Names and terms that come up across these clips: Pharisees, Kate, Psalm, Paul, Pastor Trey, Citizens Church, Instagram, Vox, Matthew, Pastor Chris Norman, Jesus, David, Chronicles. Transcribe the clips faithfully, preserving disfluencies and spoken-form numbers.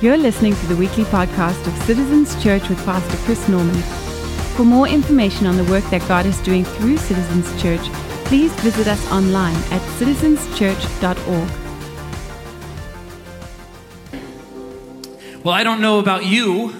You're listening to the weekly podcast of Citizens Church with Pastor Chris Norman. For more information on the work that God is doing through Citizens Church, please visit us online at citizens church dot org. Well, I don't know about you,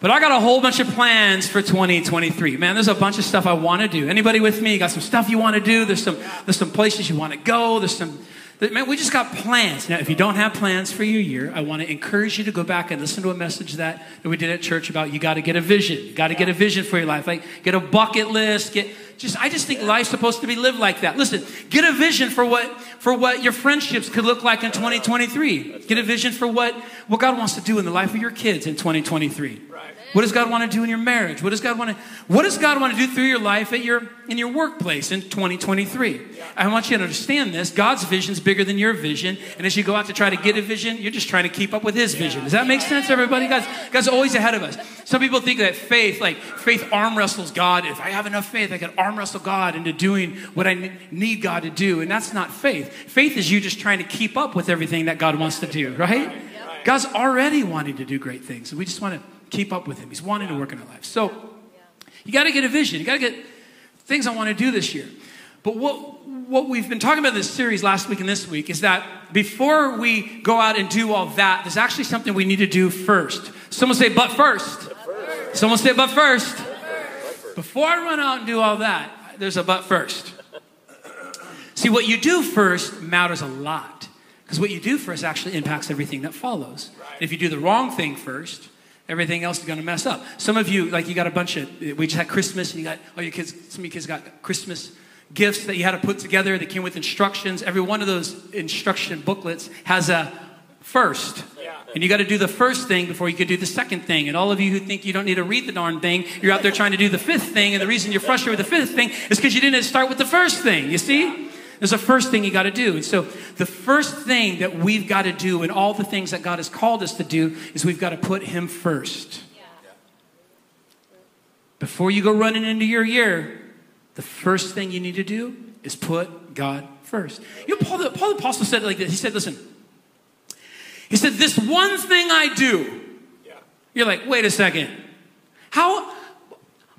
but I got a whole bunch of plans for twenty twenty-three. Man, there's a bunch of stuff I want to do. Anybody with me? You got some stuff you want to do? There's some, there's some places you want to go. There's some... Man, we just got plans. Now, if you don't have plans for your year, I want to encourage you to go back and listen to a message that, that we did at church about you got to get a vision. You got to get a vision for your life. Like, get a bucket list. Get just. I just think life's supposed to be lived like that. Listen, get a vision for what for what your friendships could look like in twenty twenty-three. Get a vision for what, what God wants to do in the life of your kids in twenty twenty-three. Right. What does God want to do in your marriage? What does God want to What does God want to do through your life at your in your workplace in twenty twenty-three? I want you to understand this. God's vision is bigger than your vision, and as you go out to try to get a vision, you're just trying to keep up with His vision. Does that make sense, everybody? God's God's always ahead of us. Some people think that faith, like faith, arm wrestles God. If I have enough faith, I can arm wrestle God into doing what I need God to do, and that's not faith. Faith is you just trying to keep up with everything that God wants to do. Right? God's already wanting to do great things, and we just want to keep up with Him. He's wanting to work in our lives. So you got to get a vision. You got to get things I want to do this year. But what what we've been talking about in this series last week and this week is that before we go out and do all that, there's actually something we need to do first. Someone say, but first. Someone say, but first. Before I run out and do all that, there's a but first. See, what you do first matters a lot, because what you do first actually impacts everything that follows. And if you do the wrong thing first, everything else is going to mess up. Some of you, like you got a bunch of, we just had Christmas and you got, all your kids, some of your kids got Christmas gifts that you had to put together. They came with instructions. Every one of those instruction booklets has a first. Yeah. And you got to do the first thing before you can do the second thing. And all of you who think you don't need to read the darn thing, you're out there trying to do the fifth thing. And the reason you're frustrated with the fifth thing is because you didn't start with the first thing. You see? There's a first thing you got to do. And so the first thing that we've got to do in all the things that God has called us to do is we've got to put Him first. Yeah. Before you go running into your year, the first thing you need to do is put God first. You know, Paul the, Paul the Apostle said it like this. He said, listen, he said, this one thing I do. Yeah. You're like, wait a second. How...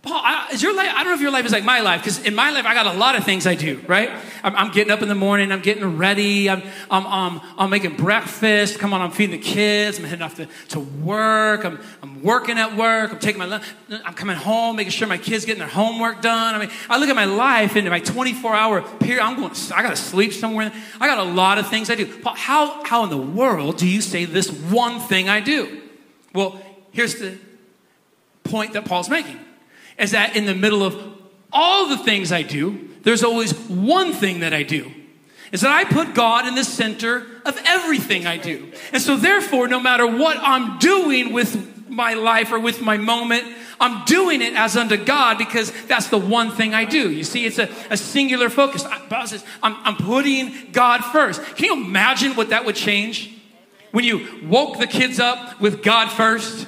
Paul, I, is your life, I don't know if your life is like my life, because in my life, I got a lot of things I do, right? I'm, I'm getting up in the morning. I'm getting ready. I'm, I'm, I'm, I'm making breakfast. Come on, I'm feeding the kids. I'm heading off to, to work. I'm, I'm working at work. I'm taking my lunch. I'm coming home, making sure my kids getting their homework done. I mean, I look at my life into my twenty-four hour period. I'm going to, I got to sleep somewhere. I got a lot of things I do. Paul, how, how in the world do you say this one thing I do? Well, here's the point that Paul's making. Is that in the middle of all the things I do, there's always one thing that I do. Is that I put God in the center of everything I do. And so therefore, no matter what I'm doing with my life or with my moment, I'm doing it as unto God, because that's the one thing I do. You see, it's a, a singular focus. I, I'm, I'm putting God first. Can you imagine what that would change? When you woke the kids up with God first?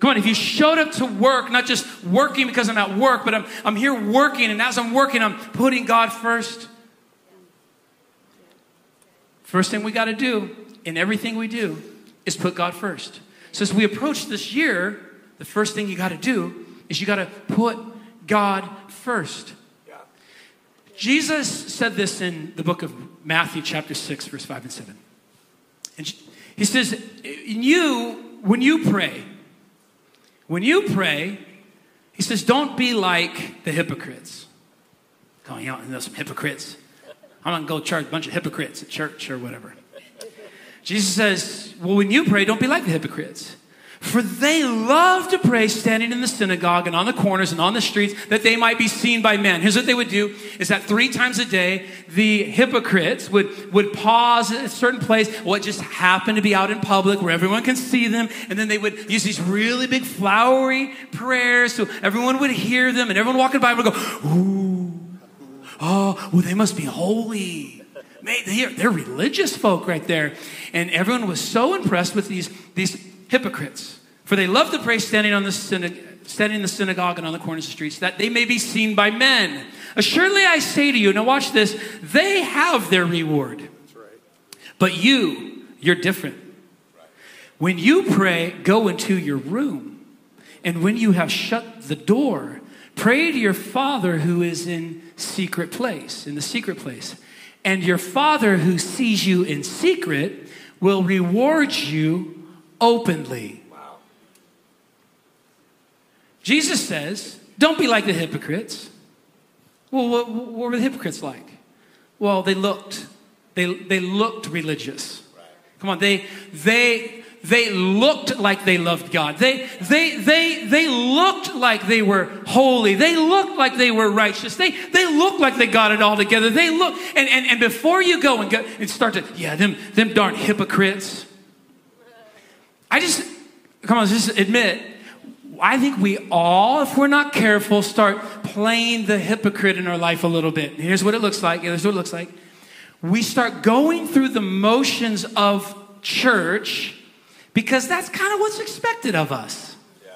Come on, if you showed up to work, not just working because I'm at work, but I'm, I'm here working, and as I'm working, I'm putting God first. First thing we got to do in everything we do is put God first. So as we approach this year, the first thing you got to do is you got to put God first. Yeah. Jesus said this in the book of Matthew, chapter six, verse five and seven. And He says, in you, when you pray, When you pray, he says, don't be like the hypocrites. Going, you know, some hypocrites. I'm going to go charge a bunch of hypocrites at church or whatever. Jesus says, well, when you pray, don't be like the hypocrites. For they love to pray standing in the synagogue and on the corners and on the streets, that they might be seen by men. Here's what they would do, is that three times a day, the hypocrites would, would pause at a certain place, what just happened to be out in public where everyone can see them, and then they would use these really big flowery prayers so everyone would hear them, and everyone walking by would go, ooh, oh, well, they must be holy. Man, they're, they're religious folk right there. And everyone was so impressed with these these hypocrites, for they love to pray standing on the synagogue, standing in the synagogue and on the corners of the streets, that they may be seen by men. Assuredly, I say to you, now watch this, they have their reward. That's right. But you, you're different. Right. When you pray, go into your room. And when you have shut the door, pray to your Father who is in secret place, in the secret place. And your Father who sees you in secret will reward you openly. Wow. Jesus says, don't be like the hypocrites. Well, what, what were the hypocrites like? Well, they looked. They, they looked religious. Right. Come on, they... they They looked like they loved God. They, they, they, they looked like they were holy. They looked like they were righteous. They, they looked like they got it all together. They look, and, and, and before you go and, go and start to, yeah, them, them darn hypocrites. I just, come on, just admit, I think we all, if we're not careful, start playing the hypocrite in our life a little bit. Here's what it looks like. Here's what it looks like. We start going through the motions of church because that's kind of what's expected of us. Yeah.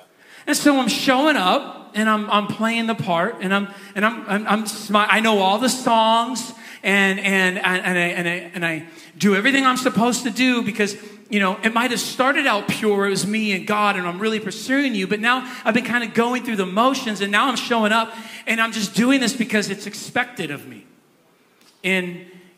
And so I'm showing up and I'm I'm playing the part and I'm and I'm I'm, I'm smi- I know all the songs and and and and I, and I and I do everything I'm supposed to do because you know it might have started out pure, it was me and God and I'm really pursuing you, but now I've been kind of going through the motions and now I'm showing up and I'm just doing this because it's expected of me. And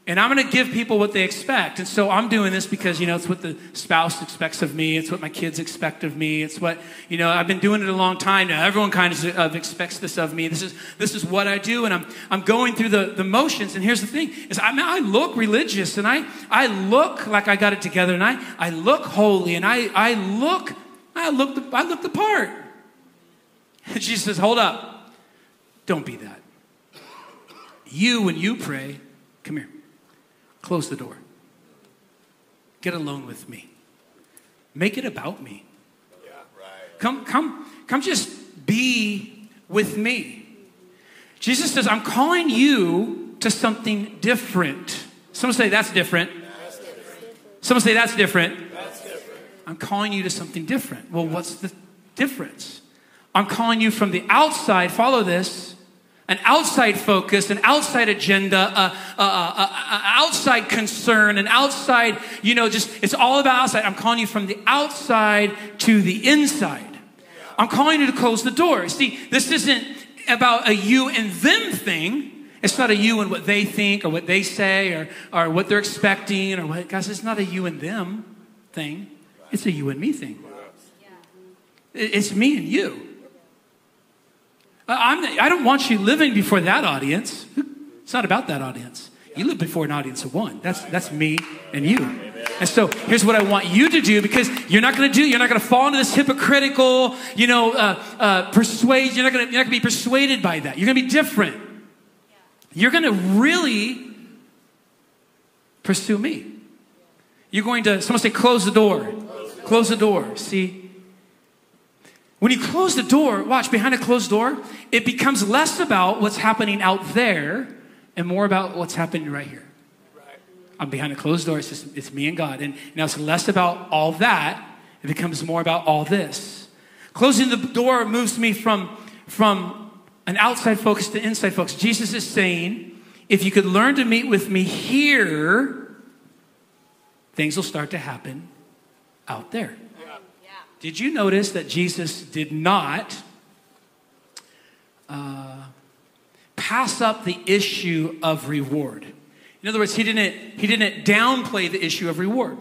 And I'm going to give people what they expect. And so I'm doing this because, you know, it's what the spouse expects of me. It's what my kids expect of me. It's what, you know, I've been doing it a long time now. Everyone kind of expects this of me. This is this is what I do. And I'm I'm going through the, the motions. And here's the thing is I, I look religious and I, I look like I got it together. And I, I look holy and I, I look, I look, the, I look the part. And Jesus says, hold up. Don't be that. You, when you pray, come here. Close the door. Get alone with me. Make it about me. Yeah, right. Come, come, come just be with me. Jesus says, I'm calling you to something different. Someone say, that's different. That's different. Someone say, that's different. That's different. I'm calling you to something different. Well, what's the difference? I'm calling you from the outside. Follow this. An outside focus, an outside agenda, a, a, a, a outside concern, an outside, you know, just, it's all about outside. I'm calling you from the outside to the inside. I'm calling you to close the door. See, this isn't about a you and them thing. It's not a you and what they think or what they say or, or what they're expecting or what, guys, it's not a you and them thing. It's a you and me thing. It's me and you. I'm, I don't want you living before that audience. It's not about that audience. You live before an audience of one. That's that's me and you. And so here's what I want you to do because you're not going to do. You're not going to fall into this hypocritical, you know, uh, uh, persuade. You're not going to be persuaded by that. You're going to be different. You're going to really pursue me. You're going to. Someone say, close the door. Close the door. See. When you close the door, watch, behind a closed door, it becomes less about what's happening out there and more about what's happening right here. Right. I'm behind a closed door. It's just, it's me and God. And now it's less about all that. It becomes more about all this. Closing the door moves me from, from an outside focus to inside focus. Jesus is saying, if you could learn to meet with me here, things will start to happen out there. Did you notice that Jesus did not uh, pass up the issue of reward? In other words, he didn't he didn't downplay the issue of reward.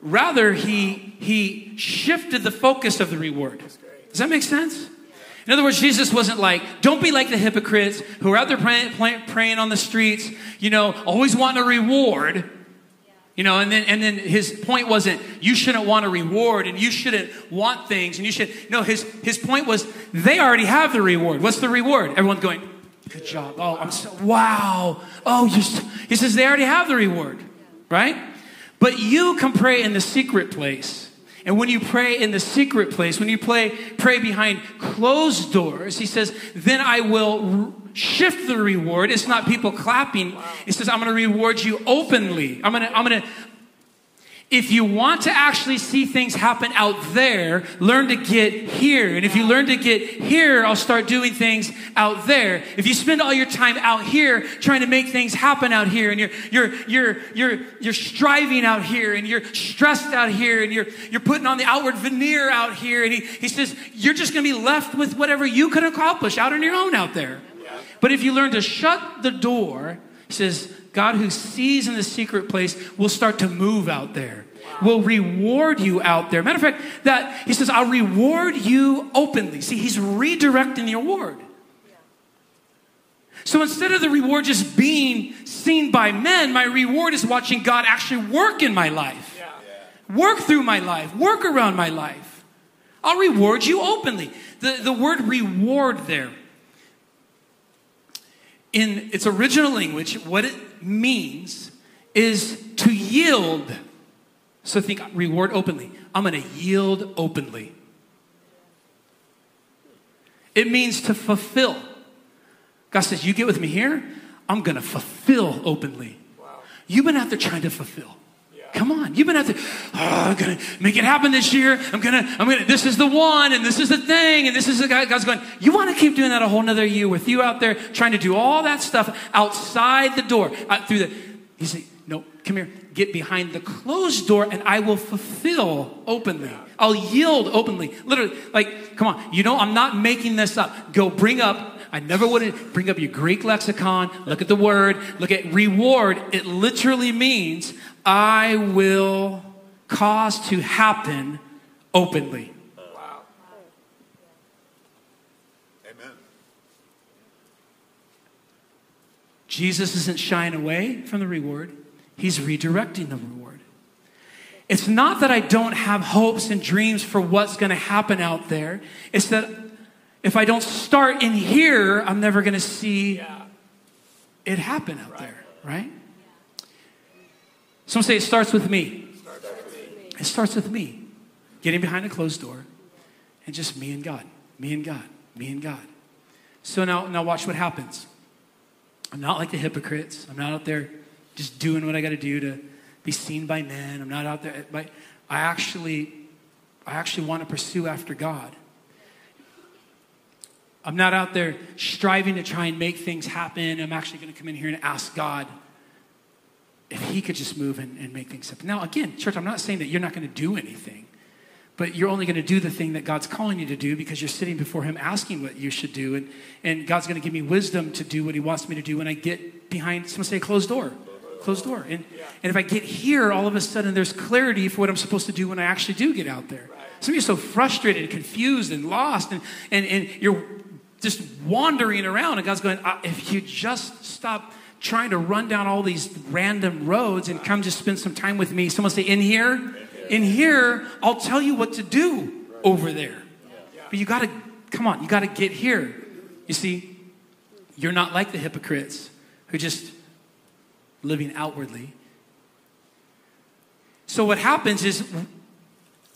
Rather, he he shifted the focus of the reward. Does that make sense? In other words, Jesus wasn't like, don't be like the hypocrites who are out there praying, praying on the streets, you know, always wanting a reward. You know, and then and then his point wasn't you shouldn't want a reward and you shouldn't want things and you should no his his point was they already have the reward. What's the reward? Everyone's going, good job. Oh, I'm so wow. Oh, you're so, he says they already have the reward, right? But you can pray in the secret place. And when you pray in the secret place, when you pray pray behind closed doors, he says, then I will shift the reward. It's not people clapping. It says, I'm going to reward you openly. I'm going to, I'm going to, If you want to actually see things happen out there, learn to get here. And if you learn to get here, I'll start doing things out there. If you spend all your time out here trying to make things happen out here, and you're you're you're you're you're striving out here, and you're stressed out here, and you're you're putting on the outward veneer out here, and he, he says you're just going to be left with whatever you could accomplish out on your own out there. Yeah. But if you learn to shut the door, he says, God who sees in the secret place will start to move out there. Will reward you out there. Matter of fact, that he says, I'll reward you openly. See, he's redirecting the reward. Yeah. So instead of the reward just being seen by men, my reward is watching God actually work in my life. Yeah. Yeah. Work through my life. Work around my life. I'll reward you openly. The, the word reward there, in its original language, what it means is to yield. So think reward openly. I'm going to yield openly. It means to fulfill. God says, you get with me here, I'm going to fulfill openly. Wow. You've been out there trying to fulfill. Yeah. Come on. You've been out there, oh, I'm going to make it happen this year. I'm going to, I'm going to, this is the one, and this is the thing, and this is the guy. God's going, you want to keep doing that a whole nother year with you out there trying to do all that stuff outside the door, out through the, you see, no, come here. Get behind the closed door and I will fulfill openly. I'll yield openly. Literally, like, come on. You know, I'm not making this up. Go bring up, I never would have, bring up your Greek lexicon. Look at the word. Look at reward. It literally means I will cause to happen openly. Wow. Amen. Jesus isn't shying away from the reward. He's redirecting the reward. It's not that I don't have hopes and dreams for what's going to happen out there. It's that if I don't start in here, I'm never going to see yeah. it happen out right. there, right? Yeah. Someone say, it starts with me. It starts with me. It starts with me. Getting behind a closed door and just me and God, me and God, me and God. So now, now watch what happens. I'm not like the hypocrites. I'm not out there just doing what I got to do to be seen by men. I'm not out there, but I actually, I actually want to pursue after God. I'm not out there striving to try and make things happen. I'm actually going to come in here and ask God if he could just move and, and make things happen. Now, again, church, I'm not saying that you're not going to do anything, but you're only going to do the thing that God's calling you to do because you're sitting before him asking what you should do. And, and God's going to give me wisdom to do what he wants me to do when I get behind, someone say, a closed door. Closed door. And, yeah. and if I get here, all of a sudden there's clarity for what I'm supposed to do when I actually do get out there. Right. Some of you are so frustrated and confused and lost and, and, and you're just wandering around and God's going, if you just stop trying to run down all these random roads and come just spend some time with me. Someone say, in here, in here, in here I'll tell you what to do right. over there. Yeah. But you got to, come on, you got to get here. You see, you're not like the hypocrites who just living outwardly. So what happens is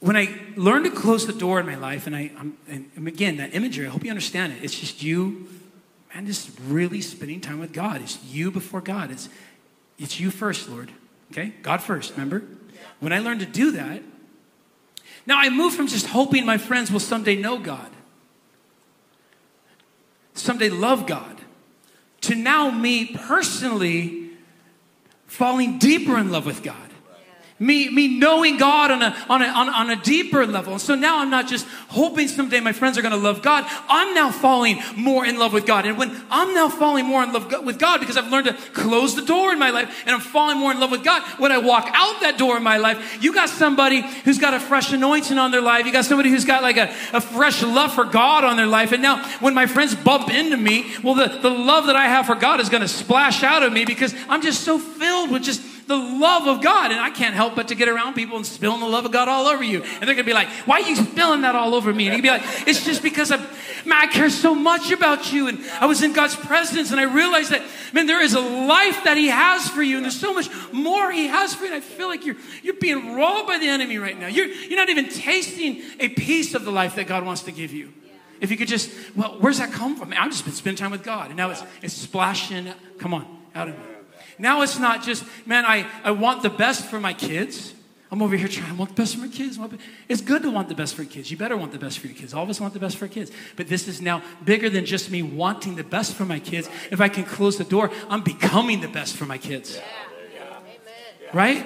when I learn to close the door in my life, and, I, I'm, and again, that imagery, I hope you understand it. It's just you, man, just really spending time with God. It's you before God. It's, it's you first, Lord. Okay? God first, remember? When I learned to do that, now I moved from just hoping my friends will someday know God, someday love God, to now me personally falling deeper in love with God. Yeah. Me, me knowing God on a, on a, on, on a deeper level. So now I'm not just hoping someday my friends are going to love God. I'm now falling more in love with God. And when I'm now falling more in love with God because I've learned to close the door in my life and I'm falling more in love with God, when I walk out that door in my life, you got somebody who's got a fresh anointing on their life. You got somebody who's got like a, a fresh love for God on their life. And now when my friends bump into me, well, the, the love that I have for God is going to splash out of me because I'm just so filled with just the love of God. And I can't help but to get around people and spilling the love of God all over you. And they're going to be like, why are you spilling that all over me? And you're going to be like, it's just because I, man, I care so much about you. And I was in God's presence and I realized that, man, there is a life that he has for you. And there's so much more he has for you. And I feel like you're, you're being robbed by the enemy right now. You're, you're not even tasting a piece of the life that God wants to give you. If you could just, well, where's that come from? I've just been spending time with God. And now it's, it's splashing, come on, out of me. Now it's not just, man, I, I want the best for my kids. I'm over here trying to want the best for my kids. It's good to want the best for your kids. You better want the best for your kids. All of us want the best for our kids. But this is now bigger than just me wanting the best for my kids. If I can close the door, I'm becoming the best for my kids. Yeah. Right?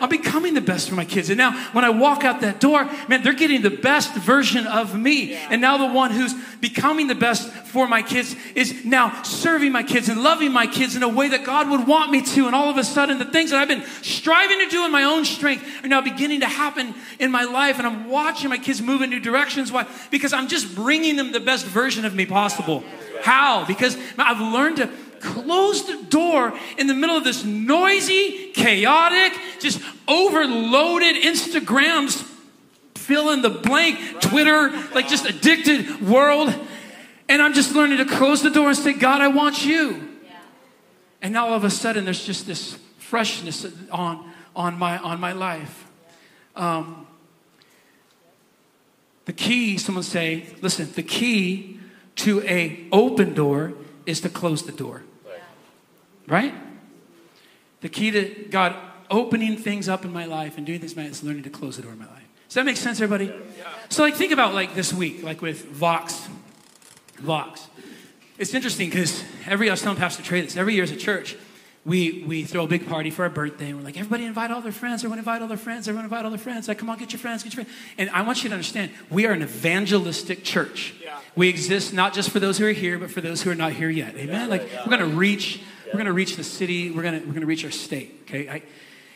I'm becoming the best for my kids. And now when I walk out that door, man, they're getting the best version of me. Yeah. And now the one who's becoming the best for my kids is now serving my kids and loving my kids in a way that God would want me to. And all of a sudden, the things that I've been striving to do in my own strength are now beginning to happen in my life. And I'm watching my kids move in new directions. Why? Because I'm just bringing them the best version of me possible. How? Because I've learned to close the door in the middle of this noisy, chaotic, just overloaded Instagrams, fill in the blank, Twitter, like just addicted world. And I'm just learning to close the door and say, God, I want you. Yeah. And now all of a sudden there's just this freshness on, on, my, on my life. Um, the key, someone say, listen, the key to an open door is to close the door. Right? The key to God opening things up in my life and doing things in my life is learning to close the door in my life. Does that make sense, everybody? Yeah. So like think about like this week, like with Vox. Vox. It's interesting because every year, I was telling Pastor Trey this, every year as a church, we we throw a big party for our birthday. And we're like, everybody invite all their friends. Everyone invite all their friends. Everyone invite all their friends. Like, come on, get your friends, get your friends. And I want you to understand, we are an evangelistic church. Yeah. We exist not just for those who are here, but for those who are not here yet. Amen? Yeah, like, yeah. we're going to reach... We're gonna reach the city. We're gonna we're gonna reach our state. Okay, I,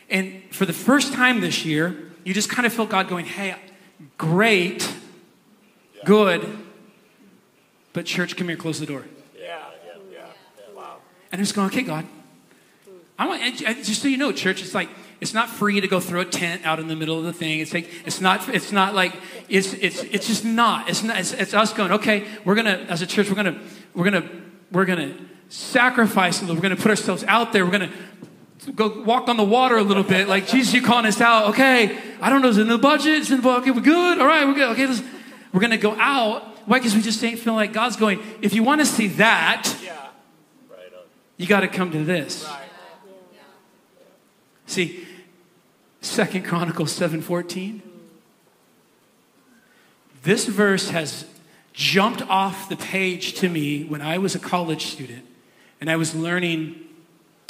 and for the first time this year, you just kind of feel God going, "Hey, great, yeah. good, but church, come here, close the door." Yeah, yeah, yeah. yeah. Wow. And I'm just going, "Okay, God, I want I, just so you know, church. It's like it's not free to go throw a tent out in the middle of the thing. It's like it's not it's not like it's it's it's just not. It's not. It's, it's us going. Okay, we're gonna as a church, we're gonna we're gonna we're gonna." sacrifice a little. We're going to put ourselves out there. We're going to go walk on the water a little bit. Like, Jesus, you're calling us out. Okay, I don't know. Is it in the budget? Is it in the budget? Okay, we're good. All right, we're good. Okay, let's, we're going to go out. Why? Because we just ain't feeling like God's going, if you want to see that, yeah. right on. You got to come to this. Right. Yeah. See, Second Chronicles seven fourteen. This verse has jumped off the page to me when I was a college student. And I was learning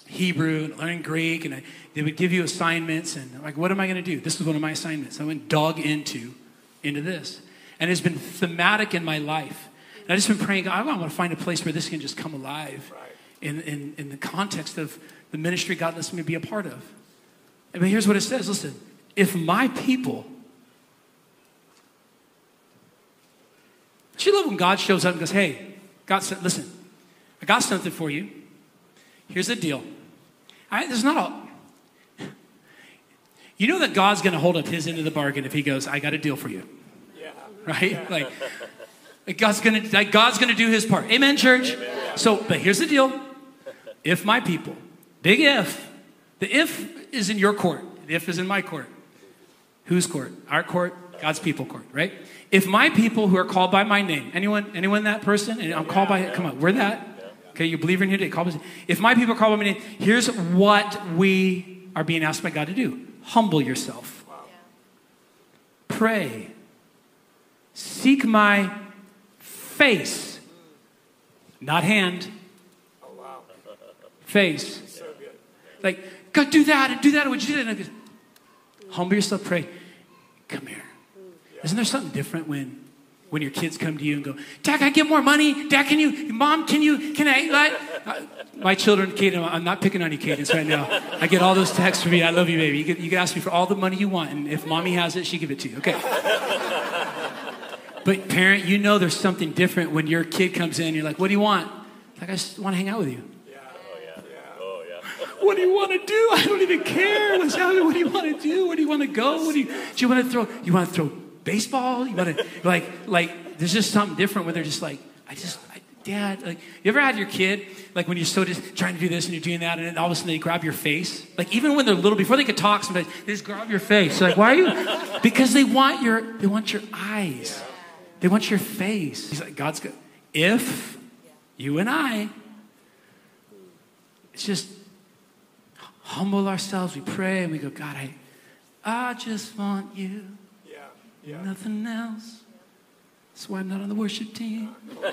Hebrew and learning Greek, and I, they would give you assignments. And I'm like, what am I going to do? This is one of my assignments. I went dug into, into this. And it's been thematic in my life. And I've just been praying, God, I want to find a place where this can just come alive right. in, in, in the context of the ministry God lets me be a part of. But here's what it says. Listen, if my people... Don't you love when God shows up and goes, hey, God said, listen, I got something for you. Here's the deal. I, there's not a... You know that God's going to hold up his end of the bargain if he goes, I got a deal for you. Yeah. Right? Like, like God's going to like God's going to do his part. Amen, church? Amen. Yeah. So, but here's the deal. If my people, big if, the if is in your court. The if is in my court. Whose court? Our court. God's people court, right? If my people who are called by my name, anyone, anyone that person? And I'm called by, come on, we're that. Okay, you believe in here today. Call me. If my people call me, here's what we are being asked by God to do. Humble yourself. Wow. Pray. Seek my face. Not hand. Oh, wow. Face. So good. Like, God, do that and do that. Would you do that? And humble yourself, pray. Come here. Yeah. Isn't there something different when... When your kids come to you and go, Dad, can I get more money? Dad, can you? Mom, can you? Can I? Like, my children, Kate, I'm not picking on you, Cadence, right now. I get all those texts from you. I love you, baby. You can, you can ask me for all the money you want, and if mommy has it, she give it to you. Okay. But parent, you know there's something different when your kid comes in. You're like, what do you want? Like, I just want to hang out with you. Yeah. Oh yeah. Yeah. Oh yeah. What do you want to do? I don't even care. What's happening? What do you want to do? Where do you want to go? What do you? Do you want to throw? You want to throw? Baseball, you gotta like, like. There's just something different when they're just like, I just, I, Dad. Like, you ever had your kid like when you're so just trying to do this and you're doing that, and then all of a sudden they grab your face. Like even when they're little, before they could talk, sometimes they just grab your face. Like, why are you? Because they want your, they want your eyes, they want your face. He's like, God's good. If you and I, it's just humble ourselves. We pray and we go, God, I, I just want you. Yeah. Yeah. Nothing else. That's why I'm not on the worship team. Sing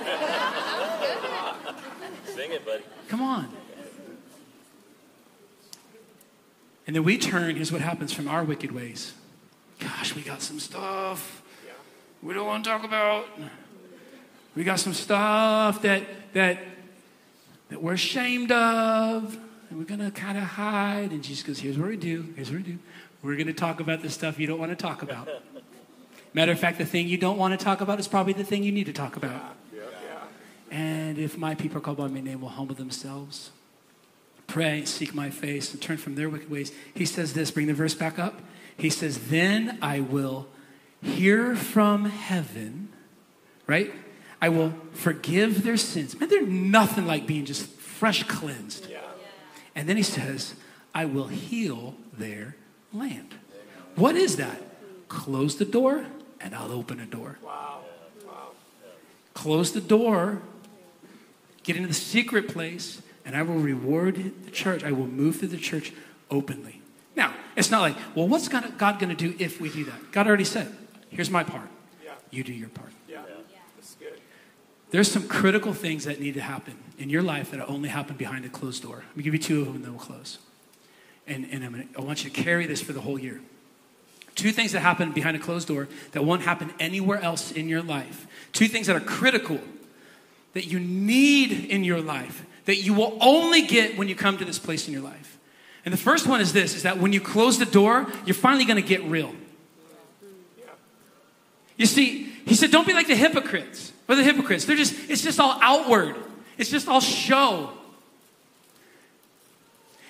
it, buddy. Come on. And then we turn, here's what happens from our wicked ways. Gosh, we got some stuff we don't want to talk about. We got some stuff that that that we're ashamed of, and we're going to kind of hide. And Jesus goes, here's what we do. Here's what we do. We're going to talk about the stuff you don't want to talk about. Matter of fact, the thing you don't want to talk about is probably the thing you need to talk about. Yeah. Yeah. And if my people are called by my name will humble themselves, pray, seek my face, and turn from their wicked ways. He says this, bring the verse back up. He says, then I will hear from heaven, right? I will forgive their sins. Man, they're nothing like being just fresh cleansed. Yeah. And then he says, I will heal their land. What is that? Close the door, and I'll open a door. Wow. Wow. Close the door, get into the secret place, and I will reward the church. I will move through the church openly. Now, it's not like, well, what's God going to do if we do that? God already said, here's my part. Yeah. You do your part. Yeah. Yeah. That's good. There's some critical things that need to happen in your life that only happen behind a closed door. I'm going to give you two of them, and then we'll close. And, and I'm gonna, I want you to carry this for the whole year. Two things that happen behind a closed door that won't happen anywhere else in your life. Two things that are critical that you need in your life that you will only get when you come to this place in your life. And the first one is this, is that when you close the door, you're finally going to get real. You see, he said, don't be like the hypocrites or the hypocrites. They're just, it's just all outward. It's just all show.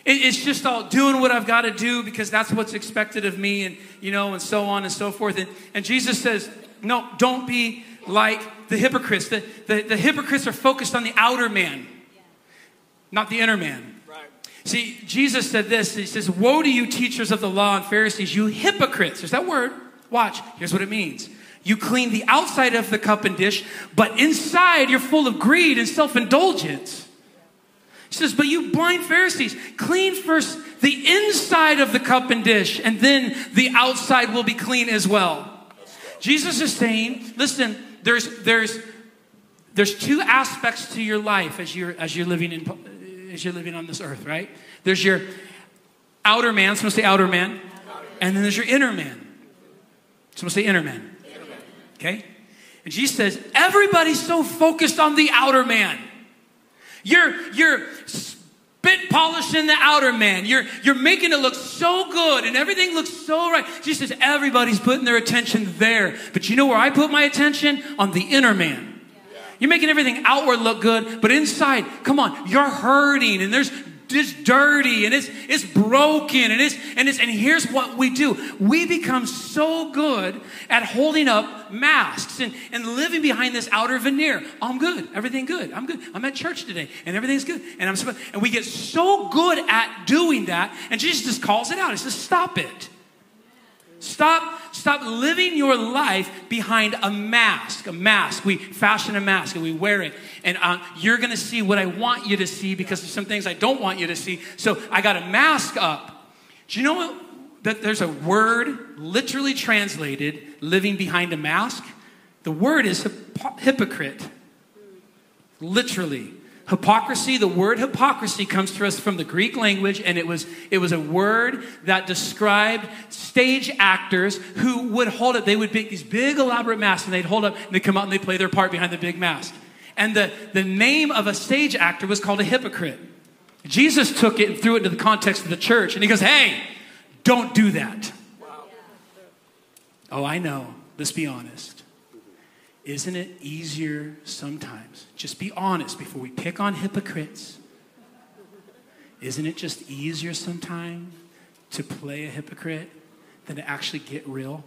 It's just all doing what I've got to do because that's what's expected of me, and, you know, and so on and so forth. And, and Jesus says, no, don't be like the hypocrites. The, the, the hypocrites are focused on the outer man, not the inner man. Right. See, Jesus said this. He says, woe to you, teachers of the law and Pharisees, you hypocrites. There's that word. Watch. Here's what it means. You clean the outside of the cup and dish, but inside you're full of greed and self-indulgence. He says, but you blind Pharisees, clean first the inside of the cup and dish, and then the outside will be clean as well. Jesus is saying, listen, there's there's there's two aspects to your life as you're as you're living in as you're living on this earth, right? There's your outer man, someone say outer man, and then there's your inner man. Someone say inner man. Okay? And Jesus says, everybody's so focused on the outer man. You're, you're spit polishing the outer man. You're, you're making it look so good and everything looks so right. Jesus says, everybody's putting their attention there. But you know where I put my attention? On the inner man. Yeah. You're making everything outward look good, but inside, come on, you're hurting and there's it's dirty and it's it's broken and it's and it's and here's what we do. We become so good at holding up masks and, and living behind this outer veneer. Oh, I'm good, everything good, I'm good, I'm at church today and everything's good. And I'm and we get so good at doing that, and Jesus just calls it out. He says, stop it. Stop, stop living your life behind a mask, a mask. We fashion a mask and we wear it. And uh, you're going to see what I want you to see because there's some things I don't want you to see. So I got a mask up. Do you know what, that there's a word literally translated, living behind a mask? The word is hip- hypocrite. Literally. Hypocrisy, the word hypocrisy comes to us from the Greek language, and it was it was a word that described stage actors who would hold up, they would make these big elaborate masks, and they'd hold up, and they'd come out, and they'd play their part behind the big mask. And the, the name of a stage actor was called a hypocrite. Jesus took it and threw it into the context of the church, and he goes, hey, don't do that. Wow. Oh, I know. Let's be honest. Isn't it easier sometimes? Just be honest before we pick on hypocrites. Isn't it just easier sometimes to play a hypocrite than to actually get real?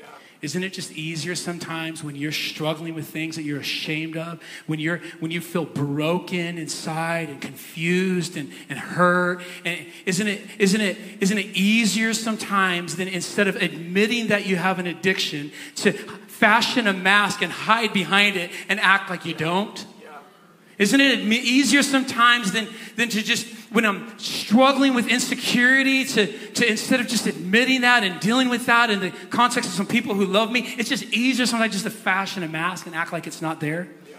Yeah. Isn't it just easier sometimes when you're struggling with things that you're ashamed of, when you're when you feel broken inside and confused and, and hurt? And isn't it isn't it isn't it easier sometimes than instead of admitting that you have an addiction to fashion a mask and hide behind it and act like you don't? Yeah. Isn't it easier sometimes than, than to just, when I'm struggling with insecurity, to, to instead of just admitting that and dealing with that in the context of some people who love me, it's just easier sometimes just to fashion a mask and act like it's not there. Yeah.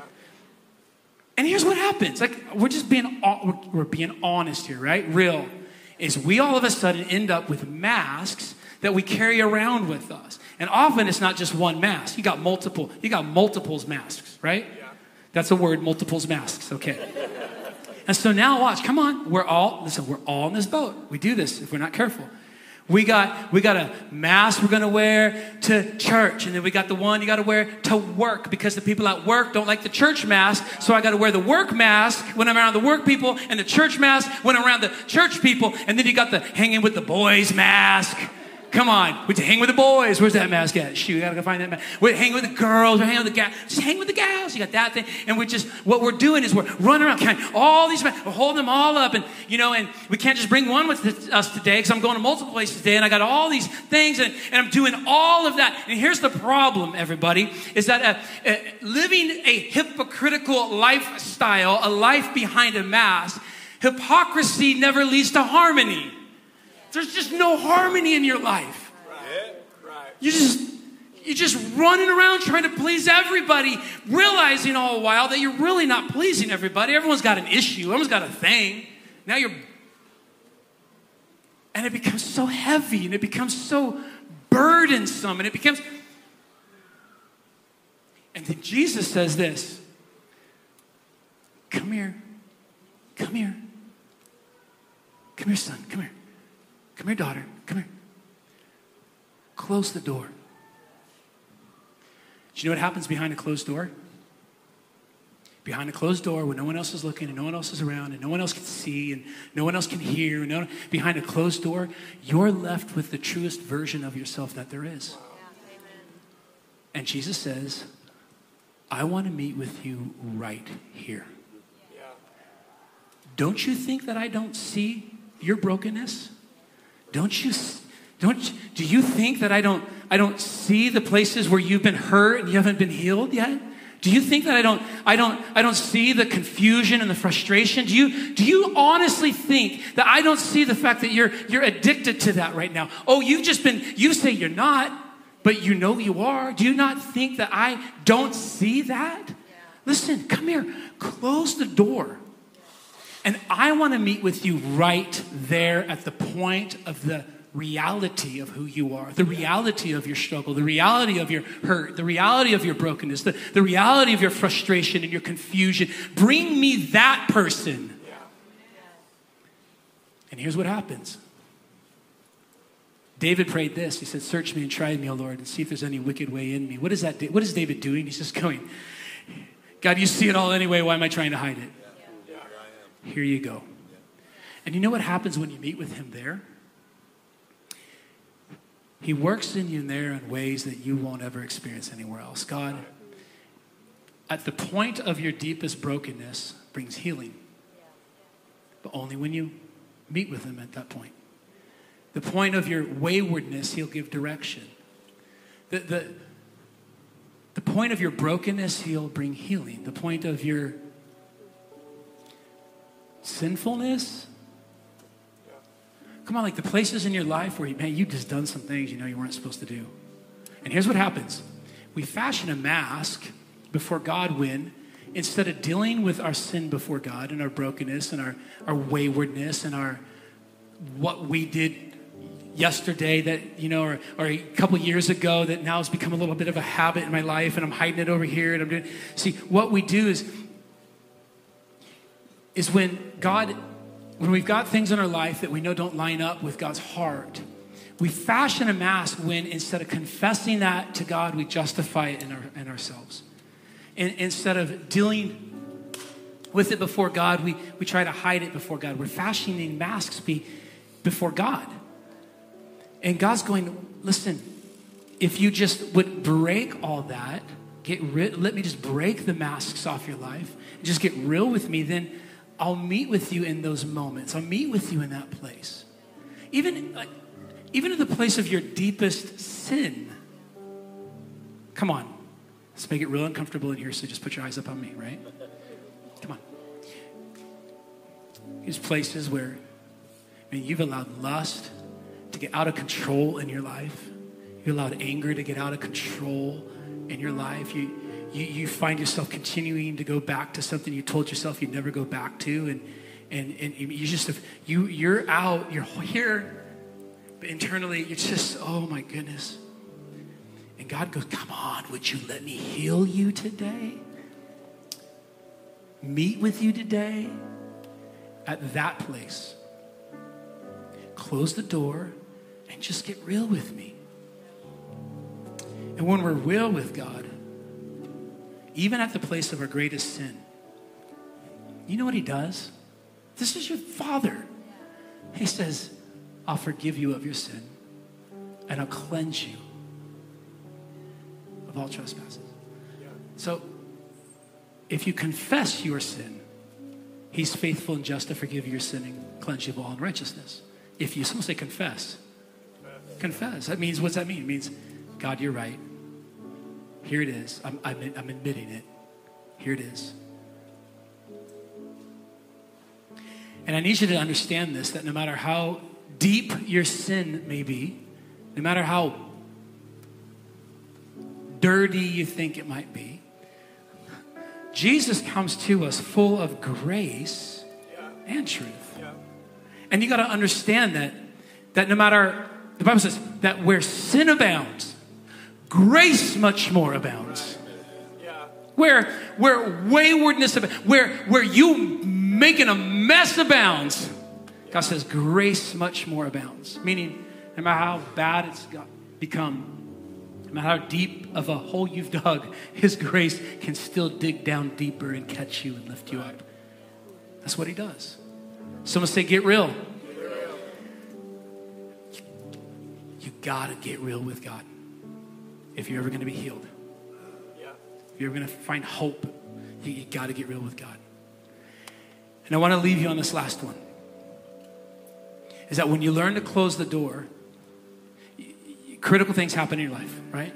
And here's what happens. Like, we're just being, we're being honest here, right? Real. Is we all of a sudden end up with masks that we carry around with us. And often it's not just one mask. You got multiple, you got multiples masks, right? Yeah. That's a word, multiples masks, okay. And so now watch, come on, we're all, listen, we're all in this boat. We do this if we're not careful. We got we got a mask we're gonna wear to church, and then we got the one you gotta wear to work because the people at work don't like the church mask, so I gotta wear the work mask when I'm around the work people and the church mask when I'm around the church people, and then you got the hanging with the boys mask. Come on, we hang with the boys. Where's that mask at? Shoot, we gotta go find that mask. We hang with the girls. We hang with the gals. Just hang with the gals. You got that thing, and we just what we're doing is we're running around counting all these masks. We're holding them all up, and you know, and we can't just bring one with us today because I'm going to multiple places today, and I got all these things, and, and I'm doing all of that. And here's the problem, everybody, is that uh, uh, living a hypocritical lifestyle, a life behind a mask, hypocrisy never leads to harmony. There's just no harmony in your life. Right. Right. You just, you're just running around trying to please everybody, realizing all the while that you're really not pleasing everybody. Everyone's got an issue. Everyone's got a thing. Now you're... And it becomes so heavy, and it becomes so burdensome, and it becomes... And then Jesus says this. Come here. Come here. Come here, son. Come here. Come here, daughter. Come here. Close the door. Do you know what happens behind a closed door? Behind a closed door when no one else is looking and no one else is around and no one else can see and no one else can hear. And no one, behind a closed door, you're left with the truest version of yourself that there is. Wow. Yeah, amen. And Jesus says, I want to meet with you right here. Yeah. Don't you think that I don't see your brokenness? Don't you, don't, do you think that I don't, I don't see the places where you've been hurt and you haven't been healed yet? Do you think that I don't, I don't, I don't see the confusion and the frustration? Do you, do you honestly think that I don't see the fact that you're, you're addicted to that right now? Oh, you've just been, you say you're not, but you know you are. Do you not think that I don't see that? Yeah. Listen, come here, close the door. And I want to meet with you right there at the point of the reality of who you are, the reality of your struggle, the reality of your hurt, the reality of your brokenness, the, the reality of your frustration and your confusion. Bring me that person. Yeah. And here's what happens. David prayed this. He said, search me and try me, O Lord, and see if there's any wicked way in me. What is that? What is David doing? He's just going, God, you see it all anyway. Why am I trying to hide it? Here you go. And you know what happens when you meet with him there? He works in you there in ways that you won't ever experience anywhere else. God, at the point of your deepest brokenness, brings healing. But only when you meet with him at that point. The point of your waywardness, he'll give direction. The, the, the point of your brokenness, he'll bring healing. The point of your sinfulness, come on, like the places in your life where you, man, you've just done some things you know you weren't supposed to do. And here's what happens. We fashion a mask before God when, instead of dealing with our sin before God and our brokenness and our, our waywardness and our what we did yesterday that, you know, or, or a couple years ago that now has become a little bit of a habit in my life and I'm hiding it over here and I'm doing, see, what we do is is when God, when we've got things in our life that we know don't line up with God's heart, we fashion a mask when instead of confessing that to God, we justify it in, our, in ourselves. And instead of dealing with it before God, we, we try to hide it before God. We're fashioning masks be, before God. And God's going, listen, if you just would break all that, get rid, let me just break the masks off your life, and just get real with me, then I'll meet with you in those moments. I'll meet with you in that place. Even, like, even in the place of your deepest sin. Come on. Let's make it real uncomfortable in here, so just put your eyes up on me, right? Come on. There's places where, man, you've allowed lust to get out of control in your life. You allowed anger to get out of control in your life. You, you you find yourself continuing to go back to something you told yourself you'd never go back to, and and and you just you you're out, you're here, but internally you're just, oh my goodness. And God goes, come on, would you let me heal you today? Meet with you today at that place. Close the door and just get real with me. And when we're real with God, even at the place of our greatest sin, you know what he does? This is your Father. He says, I'll forgive you of your sin and I'll cleanse you of all trespasses. So if you confess your sin, he's faithful and just to forgive your sin and cleanse you of all unrighteousness. If you, someone say confess. Confess. Confess. That means, what's that mean? It means, God, you're right. Here it is. I'm, I'm, I'm admitting it. Here it is. And I need you to understand this, that no matter how deep your sin may be, no matter how dirty you think it might be, Jesus comes to us full of grace yeah. and truth. Yeah. And you got to understand that, that no matter, the Bible says that where sin abounds, grace much more abounds. Right. Yeah. Where where waywardness, where where you making a mess abounds, God says grace much more abounds. Meaning, no matter how bad it's got, become, no matter how deep of a hole you've dug, his grace can still dig down deeper and catch you and lift you up. That's what he does. Someone say, get real. Get real. You gotta get real with God. If you're ever going to be healed, yeah. if you're ever going to find hope, you, you got to get real with God. And I want to leave you on this last one. Is that when you learn to close the door, you, you, critical things happen in your life, right?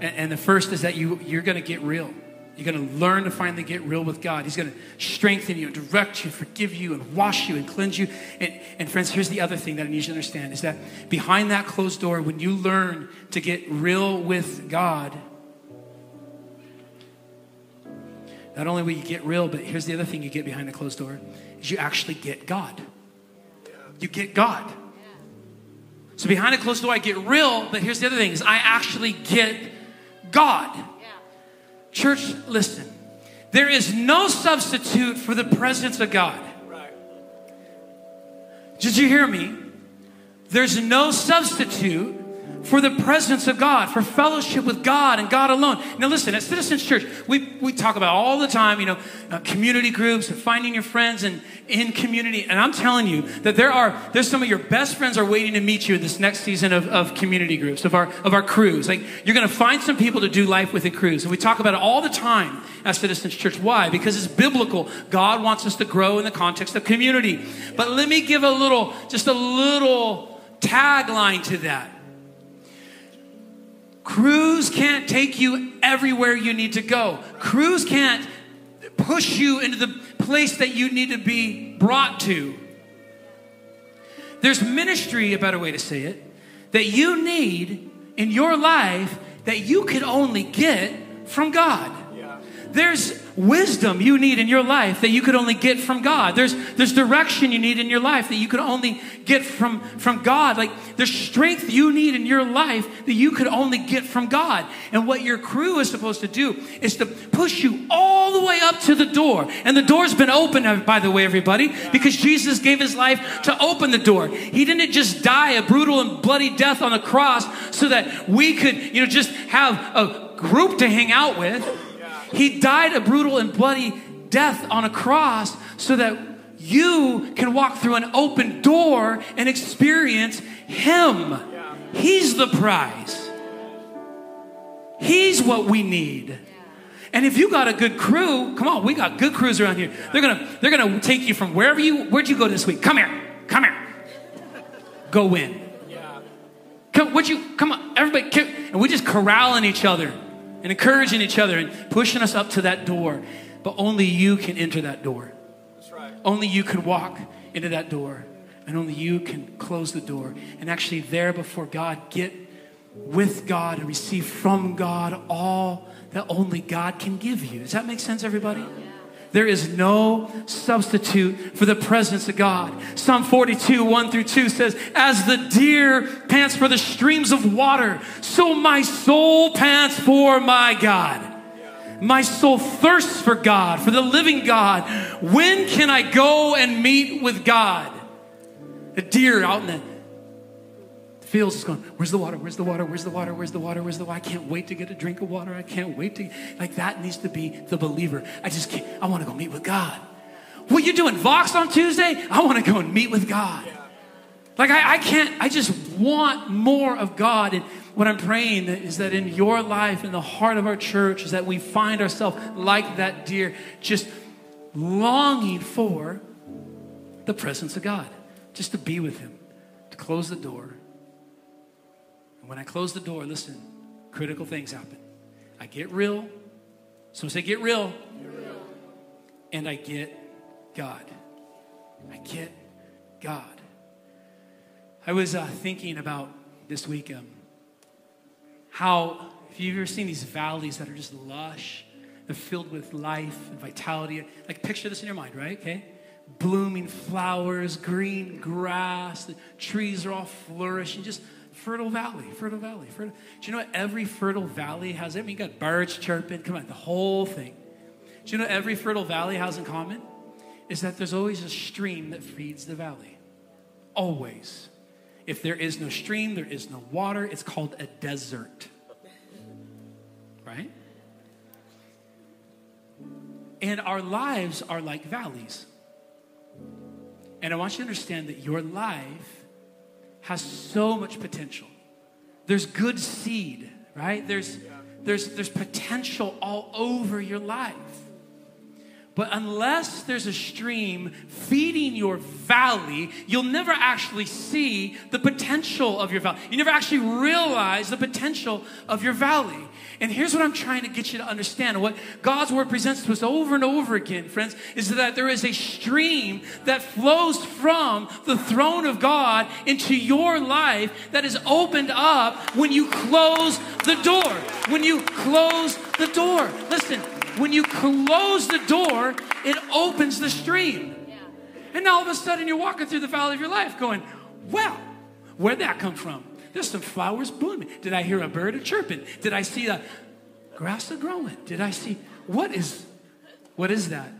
And, and the first is that you, you're going to get real. You're going to learn to finally get real with God. He's going to strengthen you and direct you, forgive you and wash you and cleanse you. And, and friends, here's the other thing that I need you to understand is that behind that closed door, when you learn to get real with God, not only will you get real, but here's the other thing you get behind the closed door is you actually get God. You get God. So behind a closed door, I get real, but here's the other thing is I actually get God. Church, listen, there is no substitute for the presence of God. Right. Did you hear me? There's no substitute for the presence of God, for fellowship with God and God alone. Now listen, at Citizens Church, we, we talk about all the time, you know, uh, community groups and finding your friends and in community. And I'm telling you that there are, there's some of your best friends are waiting to meet you in this next season of, of community groups, of our, of our crews. Like you're going to find some people to do life with in crews. And we talk about it all the time at Citizens Church. Why? Because it's biblical. God wants us to grow in the context of community. But let me give a little, just a little tagline to that. Crews can't take you everywhere you need to go. Crews can't push you into the place that you need to be brought to. There's ministry, a better way to say it, that you need in your life that you could only get from God. There's wisdom you need in your life that you could only get from God. There's, there's direction you need in your life that you could only get from, from God. Like there's strength you need in your life that you could only get from God. And what your crew is supposed to do is to push you all the way up to the door. And the door's been open, by the way, everybody, because Jesus gave his life to open the door. He didn't just die a brutal and bloody death on the cross so that we could, you know, just have a group to hang out with. He died a brutal and bloody death on a cross so that you can walk through an open door and experience him. He's the prize. He's what we need. And if you got a good crew, come on, we got good crews around here. They're going to they're going to take you from wherever you, where'd you go this week? Come here. Come here. Go win. Come, where'd you, come on, everybody. Come, and we're just corralling each other and encouraging each other and pushing us up to that door. But only you can enter that door. That's right. Only you can walk into that door. And only you can close the door. And actually there before God, get with God and receive from God all that only God can give you. Does that make sense, everybody? Yeah. There is no substitute for the presence of God. Psalm forty-two, one through two says, as the deer pants for the streams of water, so my soul pants for my God. My soul thirsts for God, for the living God. When can I go and meet with God? The deer out in the fields is going, where's the water? Where's the water? Where's the water? Where's the water? Where's the water? I can't wait to get a drink of water. I can't wait to, like, that needs to be the believer. I just can't, I want to go meet with God. What you doing, Vox on Tuesday? I want to go and meet with God. Like, I, I can't, I just want more of God. And what I'm praying is that in your life, in the heart of our church, is that we find ourselves like that deer, just longing for the presence of God, just to be with Him, to close the door. And when I close the door, listen, critical things happen. I get real. So say, get real. Get real. And I get God. I get God. I was uh, thinking about this week um, how, if you've ever seen these valleys that are just lush, they're filled with life and vitality. Like, picture this in your mind, right? Okay? Blooming flowers, green grass, the trees are all flourishing, just fertile valley, fertile valley, fertile. Do you know what every fertile valley has? I mean, you got birds chirping, come on, the whole thing. Do you know what every fertile valley has in common? Is that there's always a stream that feeds the valley. Always. If there is no stream, there is no water. It's called a desert. Right? And our lives are like valleys. And I want you to understand that your life has so much potential. There's good seed, right? There's, there's, there's potential all over your life. But unless there's a stream feeding your valley, you'll never actually see the potential of your valley. You never actually realize the potential of your valley. And here's what I'm trying to get you to understand. What God's word presents to us over and over again, friends, is that there is a stream that flows from the throne of God into your life that is opened up when you close the door. When you close the door. Listen. When you close the door, it opens the stream. Yeah. And now all of a sudden you're walking through the valley of your life going, well, where'd that come from? There's some flowers blooming. Did I hear a bird a-chirping? Did I see the grass a-growing? Did I see, what is, what is that?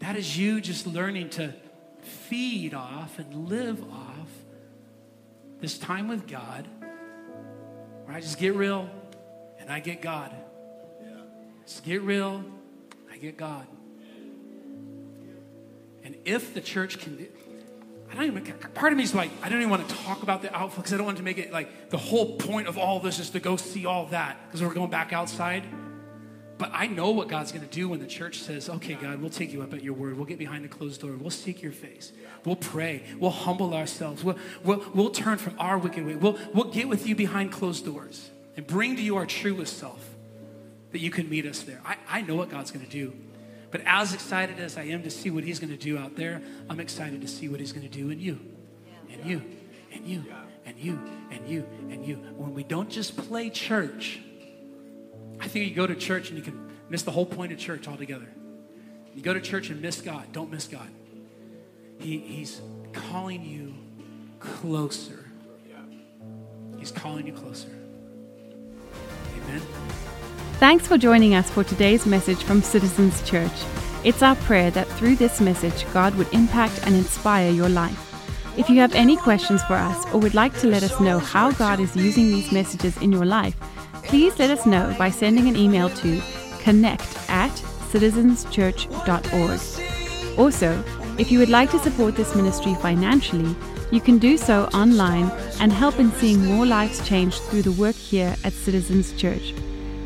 That is you just learning to feed off and live off this time with God where I just get real and I get God. Just get real, I get God. And if the church can be, I don't even, part of me is like, I don't even want to talk about the outflow because I don't want to make it like the whole point of all this is to go see all that because we're going back outside. But I know what God's going to do when the church says, okay, God, we'll take you up at your word. We'll get behind the closed door. We'll seek your face. We'll pray. We'll humble ourselves. We'll, we'll, we'll turn from our wicked way. We'll, we'll get with you behind closed doors and bring to you our truest self. That you can meet us there. I, I know what God's going to do. But as excited as I am to see what He's going to do out there, I'm excited to see what He's going to do in you. Yeah. And you. And you. Yeah. And you. And you. And you. When we don't just play church, I think you go to church and you can miss the whole point of church altogether. You go to church and miss God. Don't miss God. He, he's calling you closer. Yeah. He's calling you closer. Amen. Thanks for joining us for today's message from Citizens Church. It's our prayer that through this message, God would impact and inspire your life. If you have any questions for us or would like to let us know how God is using these messages in your life, please let us know by sending an email to connect at citizens church dot org. Also, if you would like to support this ministry financially, you can do so online and help in seeing more lives changed through the work here at Citizens Church.